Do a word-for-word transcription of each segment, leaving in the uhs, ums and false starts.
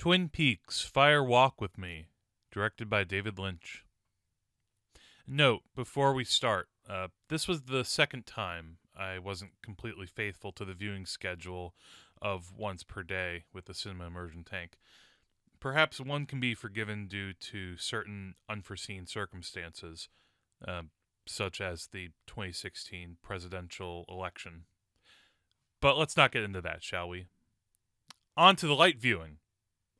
Twin Peaks, Fire Walk With Me, directed by David Lynch. Note, before we start, uh, this was the second time I wasn't completely faithful to the viewing schedule of once per day with the Cinema Immersion Tank. Perhaps one can be forgiven due to certain unforeseen circumstances, uh, such as the twenty sixteen presidential election. But let's not get into that, shall we? On to the light viewing.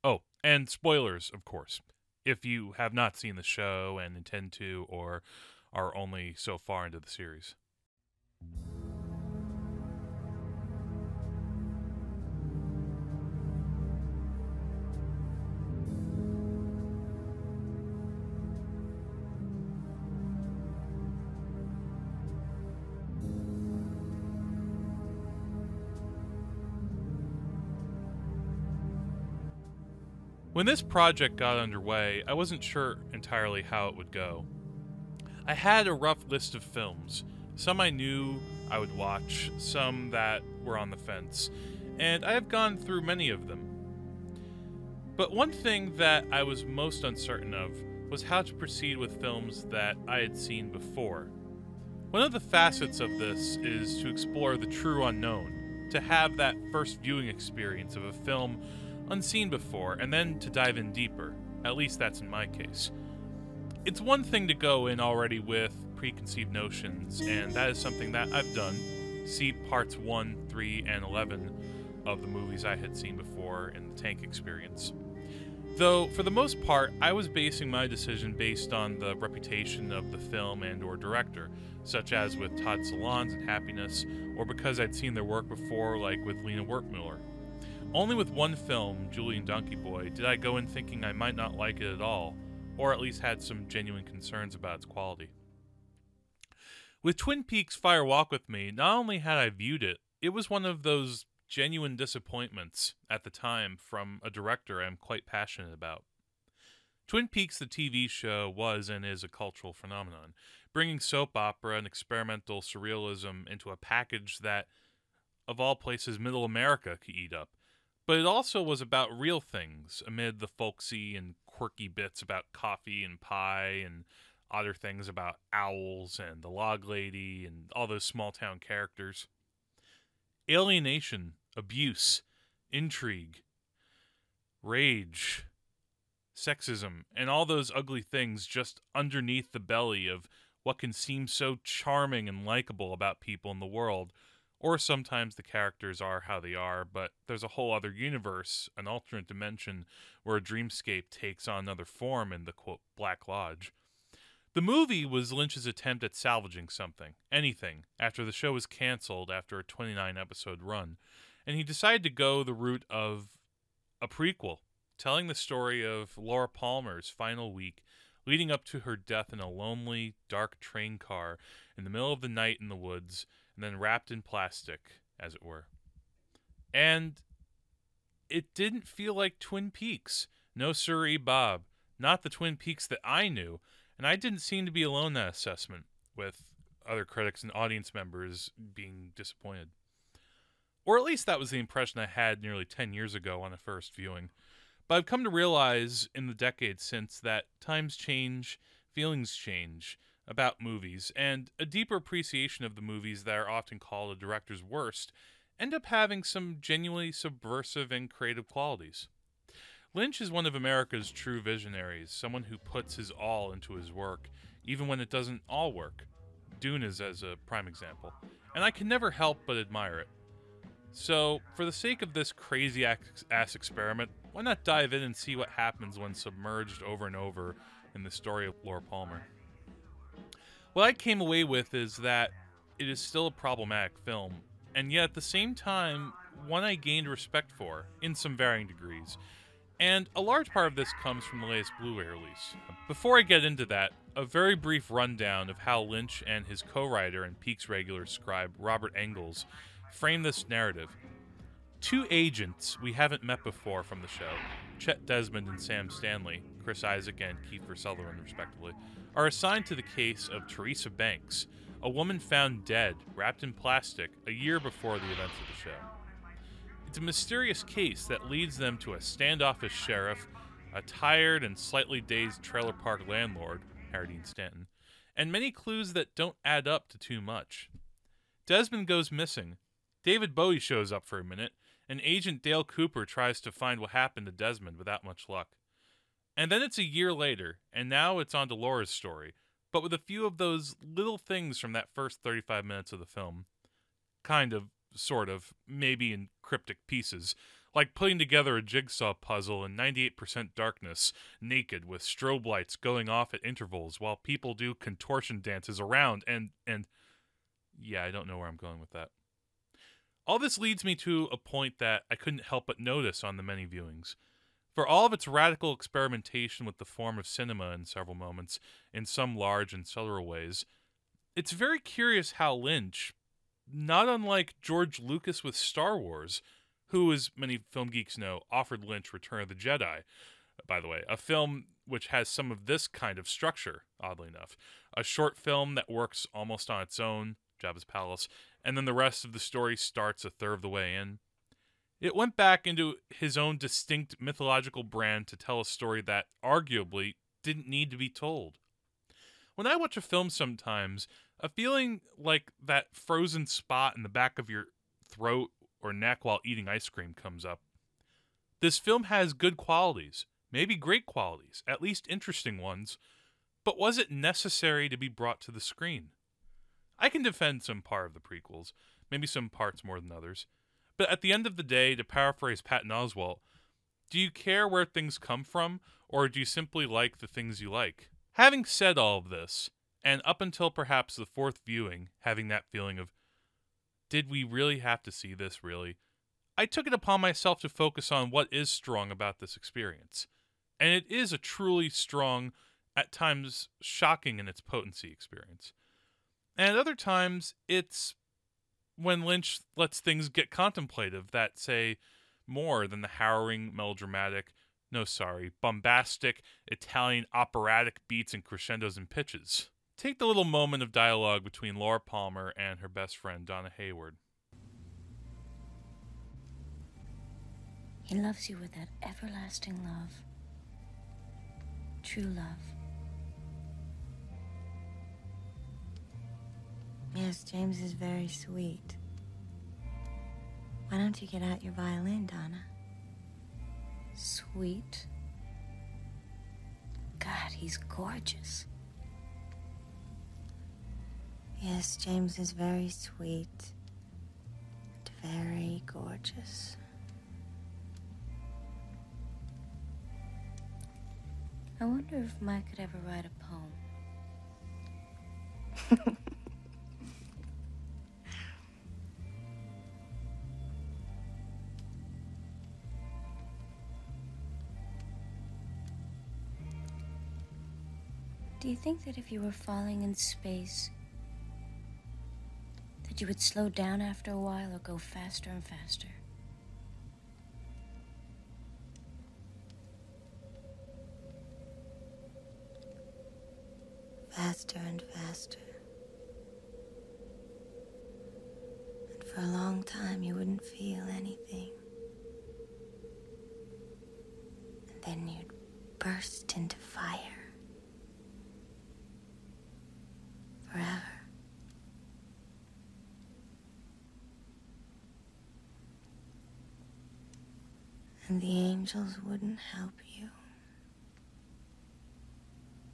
Oh, and spoilers, of course. If you have not seen the show and intend to, or are only so far into the series. When this project got underway, I wasn't sure entirely how it would go. I had a rough list of films, some I knew I would watch, some that were on the fence, and I have gone through many of them. But one thing that I was most uncertain of was how to proceed with films that I had seen before. One of the facets of this is to explore the true unknown, to have that first viewing experience of a film unseen before, and then to dive in deeper. At least that's in my case. It's one thing to go in already with preconceived notions, and that is something that I've done. See parts one, three, and eleven of the movies I had seen before in the Tank experience. Though, for the most part, I was basing my decision based on the reputation of the film and or director, such as with Todd Solondz and Happiness, or because I'd seen their work before, like with Lena Wertmüller. Only with one film, Julian Donkey Boy, did I go in thinking I might not like it at all, or at least had some genuine concerns about its quality. With Twin Peaks Fire Walk With Me, not only had I viewed it, it was one of those genuine disappointments at the time from a director I'm quite passionate about. Twin Peaks, the T V show, was and is a cultural phenomenon, bringing soap opera and experimental surrealism into a package that, of all places, middle America could eat up. But it also was about real things, amid the folksy and quirky bits about coffee and pie and other things about owls and the Log Lady and all those small-town characters. Alienation, abuse, intrigue, rage, sexism, and all those ugly things just underneath the belly of what can seem so charming and likable about people in the world. Or sometimes the characters are how they are, but there's a whole other universe, an alternate dimension, where a dreamscape takes on another form in the, quote, Black Lodge. The movie was Lynch's attempt at salvaging something, anything, after the show was canceled after a twenty-nine episode run, and he decided to go the route of a prequel, telling the story of Laura Palmer's final week, leading up to her death in a lonely, dark train car in the middle of the night in the woods, and then wrapped in plastic, as it were. And it didn't feel like Twin Peaks. No siree, Bob. Not the Twin Peaks that I knew, and I didn't seem to be alone in that assessment, with other critics and audience members being disappointed. Or at least that was the impression I had nearly ten years ago on a first viewing. But I've come to realize in the decades since that times change, feelings change, about movies, and a deeper appreciation of the movies that are often called a director's worst end up having some genuinely subversive and creative qualities. Lynch is one of America's true visionaries, someone who puts his all into his work, even when it doesn't all work. Dune is as a prime example, and I can never help but admire it. So, for the sake of this crazy-ass experiment, why not dive in and see what happens when submerged over and over in the story of Laura Palmer? What I came away with is that it is still a problematic film, and yet at the same time, one I gained respect for, in some varying degrees. And a large part of this comes from the latest Blu-ray release. Before I get into that, a very brief rundown of how Lynch and his co-writer and Peaks regular scribe Robert Engels frame this narrative. Two agents we haven't met before from the show, Chet Desmond and Sam Stanley, Chris Isaak and Kiefer Sutherland respectively, are assigned to the case of Teresa Banks, a woman found dead, wrapped in plastic, a year before the events of the show. It's a mysterious case that leads them to a standoffish sheriff, a tired and slightly dazed trailer park landlord, Harry Dean Stanton, and many clues that don't add up to too much. Desmond goes missing. David Bowie shows up for a minute, and Agent Dale Cooper tries to find what happened to Desmond without much luck. And then it's a year later, and now it's on to Laura's story, but with a few of those little things from that first thirty-five minutes of the film. Kind of, sort of, maybe in cryptic pieces, like putting together a jigsaw puzzle in ninety-eight percent darkness, naked with strobe lights going off at intervals while people do contortion dances around, and, and... yeah, I don't know where I'm going with that. All this leads me to a point that I couldn't help but notice on the many viewings. For all of its radical experimentation with the form of cinema in several moments, in some large and several ways, it's very curious how Lynch, not unlike George Lucas with Star Wars, who, as many film geeks know, offered Lynch Return of the Jedi, by the way, a film which has some of this kind of structure, oddly enough. A short film that works almost on its own, Jabba's Palace, and then the rest of the story starts a third of the way in. It went back into his own distinct mythological brand to tell a story that, arguably, didn't need to be told. When I watch a film sometimes, a feeling like that frozen spot in the back of your throat or neck while eating ice cream comes up. This film has good qualities, maybe great qualities, at least interesting ones, but was it necessary to be brought to the screen? I can defend some part of the prequels, maybe some parts more than others, but at the end of the day, to paraphrase Patton Oswalt, do you care where things come from, or do you simply like the things you like? Having said all of this, and up until perhaps the fourth viewing, having that feeling of, did we really have to see this, really? I took it upon myself to focus on what is strong about this experience, and it is a truly strong, at times shocking in its potency experience. And at other times, it's when Lynch lets things get contemplative that say more than the harrowing, melodramatic, no sorry, bombastic, Italian operatic beats and crescendos and pitches. Take the little moment of dialogue between Laura Palmer and her best friend, Donna Hayward. He loves you with that everlasting love. True love. Yes, James is very sweet. Why don't you get out your violin, Donna? Sweet. God, he's gorgeous. Yes, James is very sweet. Very gorgeous. I wonder if Mike could ever write a poem. Do you think that if you were falling in space, that you would slow down after a while or go faster and faster? Faster and faster. And for a long time you wouldn't feel anything. And then you'd burst into fire. Forever. And the angels wouldn't help you.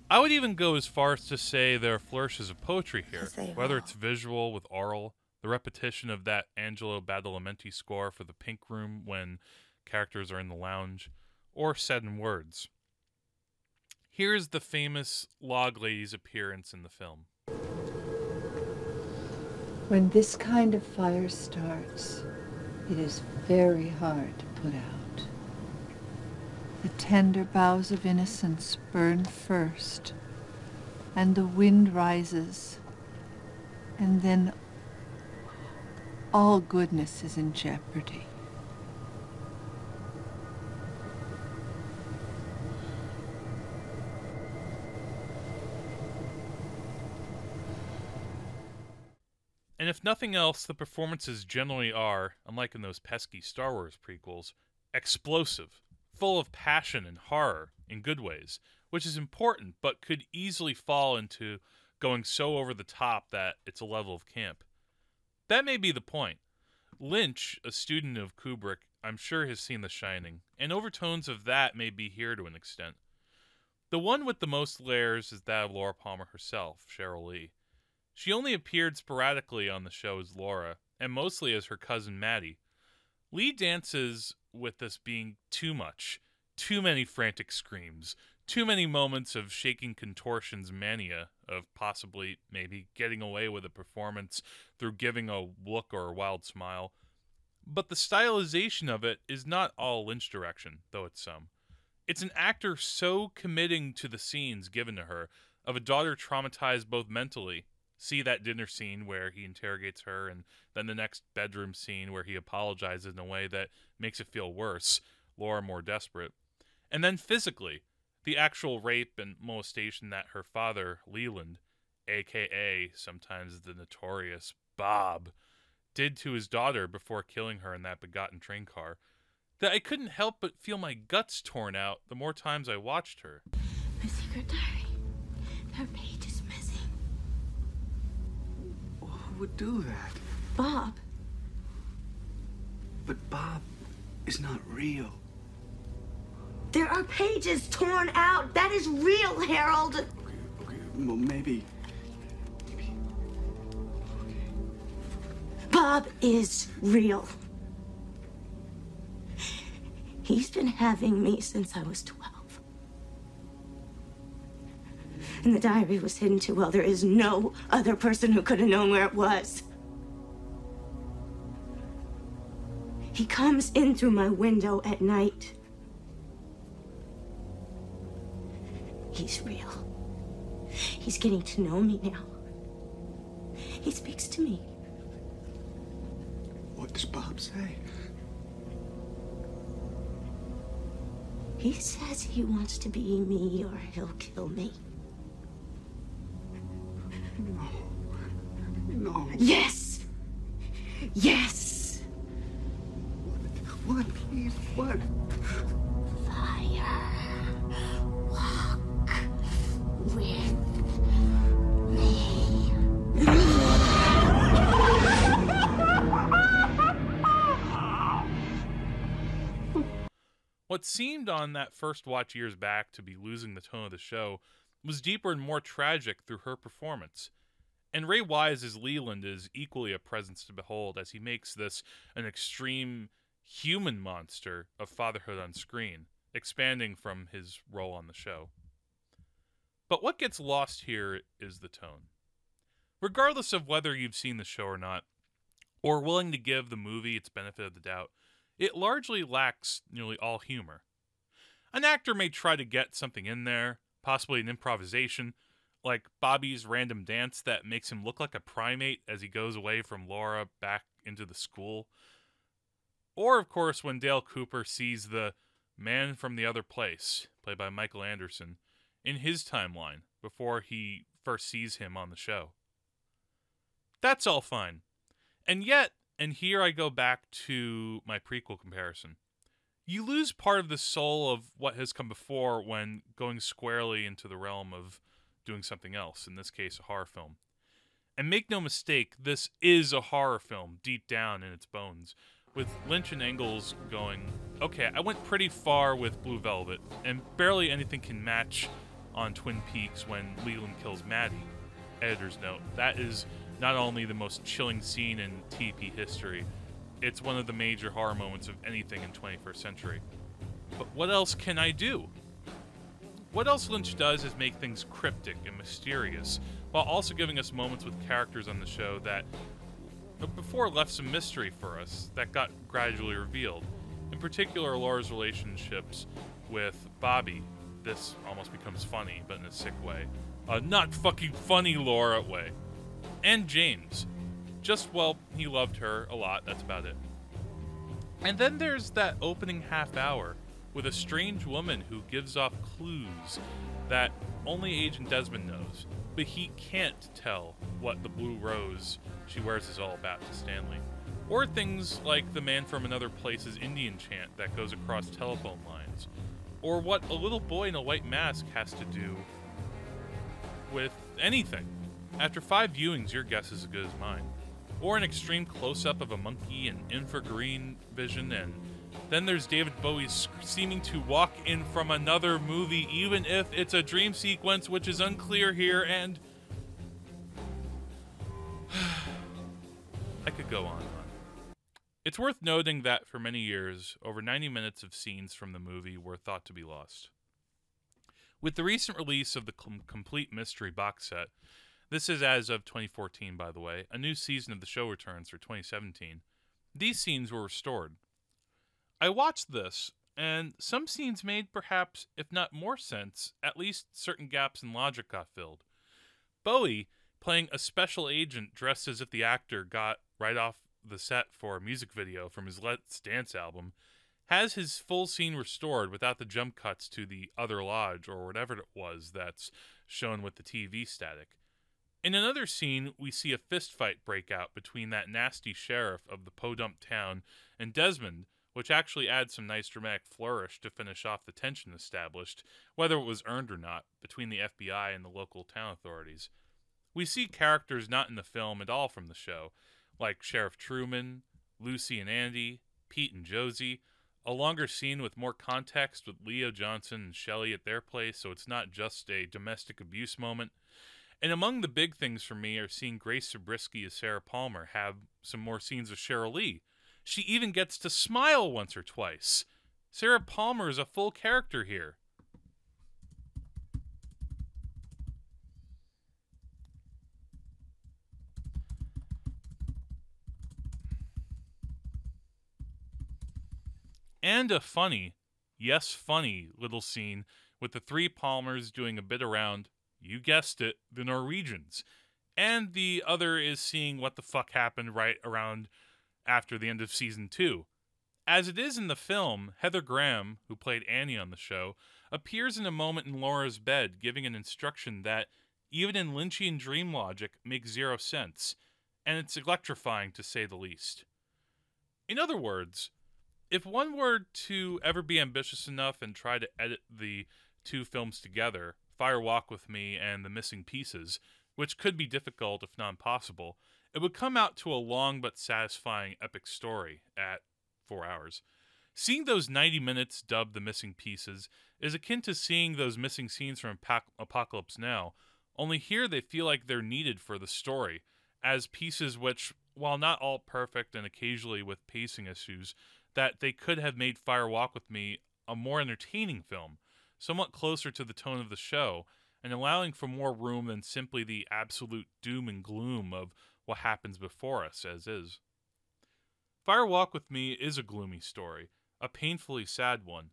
I would even go as far as to say there are flourishes of poetry here, whether it's visual with oral, the repetition of that Angelo Badalamenti score for The Pink Room when characters are in the lounge, or said in words. Here is the famous Log Lady's appearance in the film. When this kind of fire starts, it is very hard to put out. The tender boughs of innocence burn first, and the wind rises, and then all goodness is in jeopardy. And if nothing else, the performances generally are, unlike in those pesky Star Wars prequels, explosive, full of passion and horror in good ways, which is important, but could easily fall into going so over the top that it's a level of camp. That may be the point. Lynch, a student of Kubrick, I'm sure has seen The Shining, and overtones of that may be here to an extent. The one with the most layers is that of Laura Palmer herself, Cheryl Lee. She only appeared sporadically on the show as Laura, and mostly as her cousin Maddie. Lee dances with this being too much, too many frantic screams, too many moments of shaking contortions mania, of possibly, maybe, getting away with a performance through giving a look or a wild smile. But the stylization of it is not all Lynch direction, though it's some. It's an actor so committing to the scenes given to her, of a daughter traumatized both mentally. See that dinner scene where he interrogates her, and then the next bedroom scene where he apologizes in a way that makes it feel worse, Laura more desperate. And then physically, the actual rape and molestation that her father, Leland, a k a sometimes the notorious Bob, did to his daughter before killing her in that begotten train car, that I couldn't help but feel my guts torn out the more times I watched her. My secret diary. There are pages missing. Would do that? Bob. But Bob is not real. There are pages torn out. That is real, Harold. Okay, okay, well, maybe. Maybe. Okay. Bob is real. He's been having me since I was twelve. And the diary was hidden too well. There is no other person who could have known where it was. He comes in through my window at night. He's real. He's getting to know me now. He speaks to me. What does Bob say? He says he wants to be me or he'll kill me. No. No. Yes! Yes! What? What? Please, what? Fire. Walk. With. Me. What seemed on that first watch years back to be losing the tone of the show was deeper and more tragic through her performance. And Ray Wise's Leland is equally a presence to behold as he makes this an extreme human monster of fatherhood on screen, expanding from his role on the show. But what gets lost here is the tone. Regardless of whether you've seen the show or not, or willing to give the movie its benefit of the doubt, it largely lacks nearly all humor. An actor may try to get something in there, possibly an improvisation, like Bobby's random dance that makes him look like a primate as he goes away from Laura back into the school. Or, of course, when Dale Cooper sees the man from the other place, played by Michael Anderson, in his timeline before he first sees him on the show. That's all fine. And yet, and here I go back to my prequel comparison, you lose part of the soul of what has come before when going squarely into the realm of doing something else, in this case a horror film. And make no mistake, this is a horror film deep down in its bones, with Lynch and Engels going, okay, I went pretty far with Blue Velvet, and barely anything can match on Twin Peaks when Leland kills Maddie. Editor's note, that is not only the most chilling scene in T P history, it's one of the major horror moments of anything in twenty-first century. But what else can I do? What else Lynch does is make things cryptic and mysterious, while also giving us moments with characters on the show that before left some mystery for us that got gradually revealed. In particular, Laura's relationships with Bobby. This almost becomes funny, but in a sick way. A not fucking funny Laura way. And James. Just, well, he loved her a lot, that's about it. And then there's that opening half hour with a strange woman who gives off clues that only Agent Desmond knows, but he can't tell what the blue rose she wears is all about to Stanley. Or things like the man from another place's Indian chant that goes across telephone lines. Or what a little boy in a white mask has to do with anything. After five viewings, your guess is as good as mine. Or an extreme close-up of a monkey and infragreen vision, and then there's David Bowie seeming to walk in from another movie, even if it's a dream sequence, which is unclear here, and I could go on and on. It's worth noting that for many years, over ninety minutes of scenes from the movie were thought to be lost. With the recent release of the Complete Mystery box set, this is as of twenty fourteen, by the way, a new season of the show returns for twenty seventeen, these scenes were restored. I watched this, and some scenes made perhaps, if not more sense, at least certain gaps in logic got filled. Bowie, playing a special agent dressed as if the actor got right off the set for a music video from his Let's Dance album, has his full scene restored without the jump cuts to the other lodge or whatever it was that's shown with the T V static. In another scene, we see a fistfight break out between that nasty sheriff of the podunk town and Desmond, which actually adds some nice dramatic flourish to finish off the tension established, whether it was earned or not, between the F B I and the local town authorities. We see characters not in the film at all from the show, like Sheriff Truman, Lucy and Andy, Pete and Josie, a longer scene with more context with Leo Johnson and Shelley at their place, so it's not just a domestic abuse moment. And among the big things for me are seeing Grace Zabriskie as Sarah Palmer have some more scenes with Cheryl Lee. She even gets to smile once or twice. Sarah Palmer is a full character here. And a funny, yes, funny little scene with the three Palmers doing a bit around, you guessed it, the Norwegians. And the other is seeing what the fuck happened right around after the end of season two. As it is in the film, Heather Graham, who played Annie on the show, appears in a moment in Laura's bed, giving an instruction that, even in Lynchian dream logic, makes zero sense, and it's electrifying to say the least. In other words, if one were to ever be ambitious enough and try to edit the two films together, Fire Walk With Me and The Missing Pieces, which could be difficult if not impossible, it would come out to a long but satisfying epic story at four hours. Seeing those ninety minutes dubbed The Missing Pieces is akin to seeing those missing scenes from Apocalypse Now, only here they feel like they're needed for the story, as pieces which, while not all perfect and occasionally with pacing issues, that they could have made Fire Walk With Me a more entertaining film, somewhat closer to the tone of the show, and allowing for more room than simply the absolute doom and gloom of what happens before us as is. Fire Walk With Me is a gloomy story, a painfully sad one,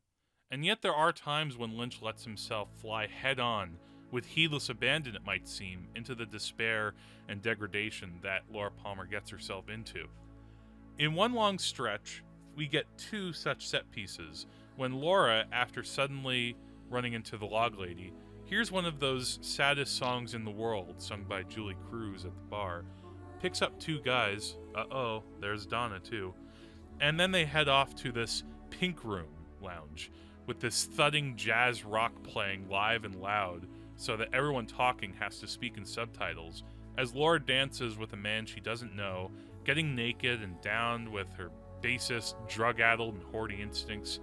and yet there are times when Lynch lets himself fly head-on, with heedless abandon it might seem, into the despair and degradation that Laura Palmer gets herself into. In one long stretch, we get two such set pieces, when Laura, after suddenly running into the Log Lady, hears one of those saddest songs in the world, sung by Julie Cruz at the bar, picks up two guys, uh-oh, there's Donna too, and then they head off to this Pink Room lounge with this thudding jazz rock playing live and loud so that everyone talking has to speak in subtitles as Laura dances with a man she doesn't know, getting naked and downed with her bassist, drug-addled and horny instincts.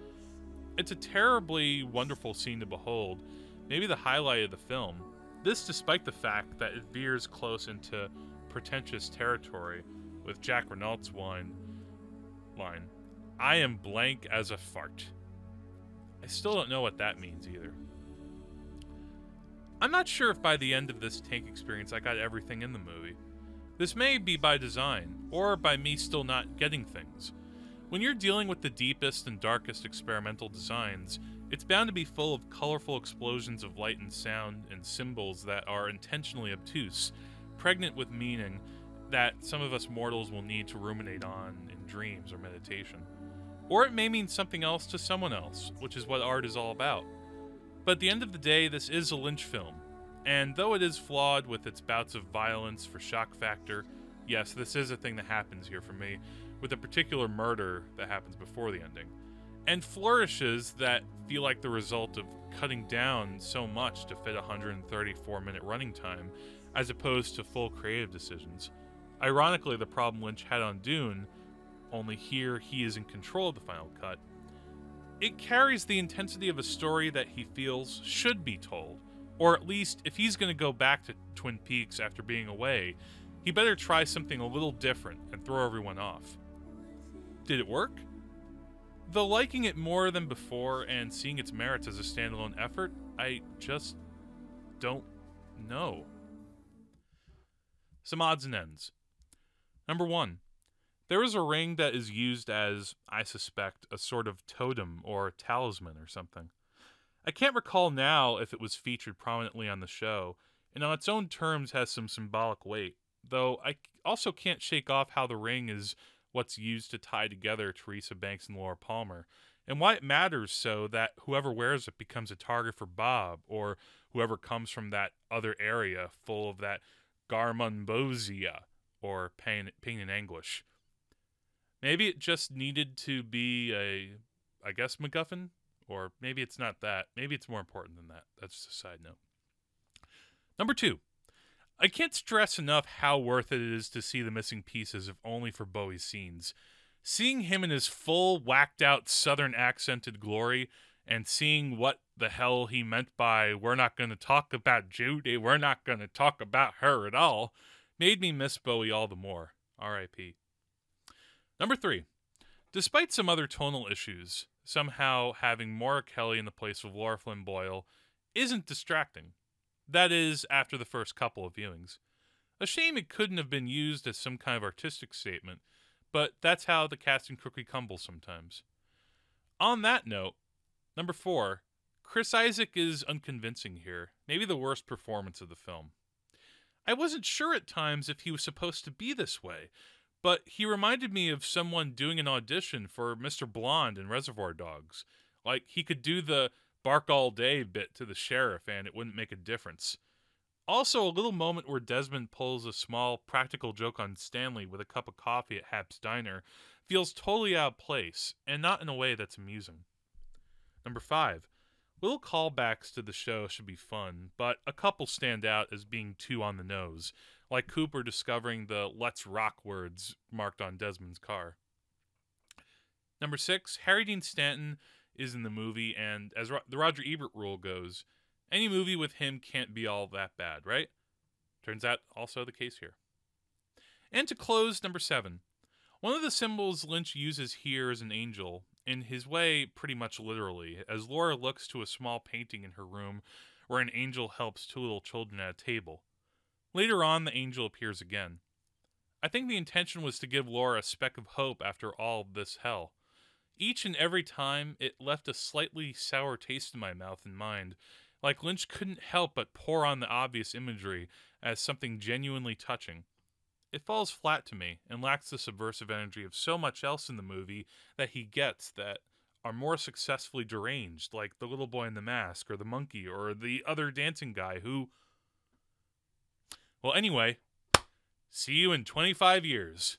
It's a terribly wonderful scene to behold, maybe the highlight of the film. This despite the fact that it veers close into pretentious territory with Jack Renault's wine line, I am blank as a fart. I still don't know what that means either. I'm not sure if by the end of this tank experience I got everything in the movie. This may be by design, or by me still not getting things. When you're dealing with the deepest and darkest experimental designs, it's bound to be full of colorful explosions of light and sound and symbols that are intentionally obtuse, pregnant with meaning that some of us mortals will need to ruminate on in dreams or meditation. Or it may mean something else to someone else, which is what art is all about. But at the end of the day, this is a Lynch film. And though it is flawed with its bouts of violence for shock factor, yes, this is a thing that happens here for me, with a particular murder that happens before the ending, and flourishes that feel like the result of cutting down so much to fit a one hundred thirty-four minute running time, as opposed to full creative decisions. Ironically, the problem Lynch had on Dune, only here he is in control of the final cut. It carries the intensity of a story that he feels should be told, or at least if he's going to go back to Twin Peaks after being away, he better try something a little different and throw everyone off. Did it work? Though liking it more than before and seeing its merits as a standalone effort, I just don't know. Some odds and ends. Number one, there is a ring that is used as, I suspect, a sort of totem or talisman or something. I can't recall now if it was featured prominently on the show, and on its own terms has some symbolic weight, though I also can't shake off how the ring is what's used to tie together Teresa Banks and Laura Palmer, and why it matters so that whoever wears it becomes a target for Bob, or whoever comes from that other area full of that garmonbosia, or pain, pain and anguish. Maybe it just needed to be a, I guess, MacGuffin? Or maybe it's not that. Maybe it's more important than that. That's just a side note. Number two. I can't stress enough how worth it is to see The Missing Pieces, if only for Bowie's scenes. Seeing him in his full, whacked-out, southern-accented glory, and seeing what the hell he meant by we're not going to talk about Judy, we're not going to talk about her at all, made me miss Bowie all the more. R I P Number three. Despite some other tonal issues, somehow having Maura Kelly in the place of Laura Flynn Boyle isn't distracting. That is, after the first couple of viewings. A shame it couldn't have been used as some kind of artistic statement, but that's how the casting cookie crumbles sometimes. On that note, number four, Chris Isaak is unconvincing here, maybe the worst performance of the film. I wasn't sure at times if he was supposed to be this way, but he reminded me of someone doing an audition for Mister Blonde in Reservoir Dogs. Like, he could do the bark all day bit to the sheriff and it wouldn't make a difference. Also, a little moment where Desmond pulls a small practical joke on Stanley with a cup of coffee at Hap's Diner feels totally out of place, and not in a way that's amusing. Number five. Little callbacks to the show should be fun, but a couple stand out as being too on the nose, like Cooper discovering the "let's rock" words marked on Desmond's car. Number six. Harry Dean Stanton is in the movie, and as Ro- the Roger Ebert rule goes, any movie with him can't be all that bad, right? Turns out also the case here. And to close, number seven. One of the symbols Lynch uses here is an angel, in his way pretty much literally, as Laura looks to a small painting in her room where an angel helps two little children at a table. Later on, the angel appears again. I think the intention was to give Laura a speck of hope after all this hell. Each and every time, it left a slightly sour taste in my mouth and mind, like Lynch couldn't help but pour on the obvious imagery as something genuinely touching. It falls flat to me and lacks the subversive energy of so much else in the movie that he gets that are more successfully deranged, like the little boy in the mask, or the monkey, or the other dancing guy who... Well, anyway, see you in twenty-five years.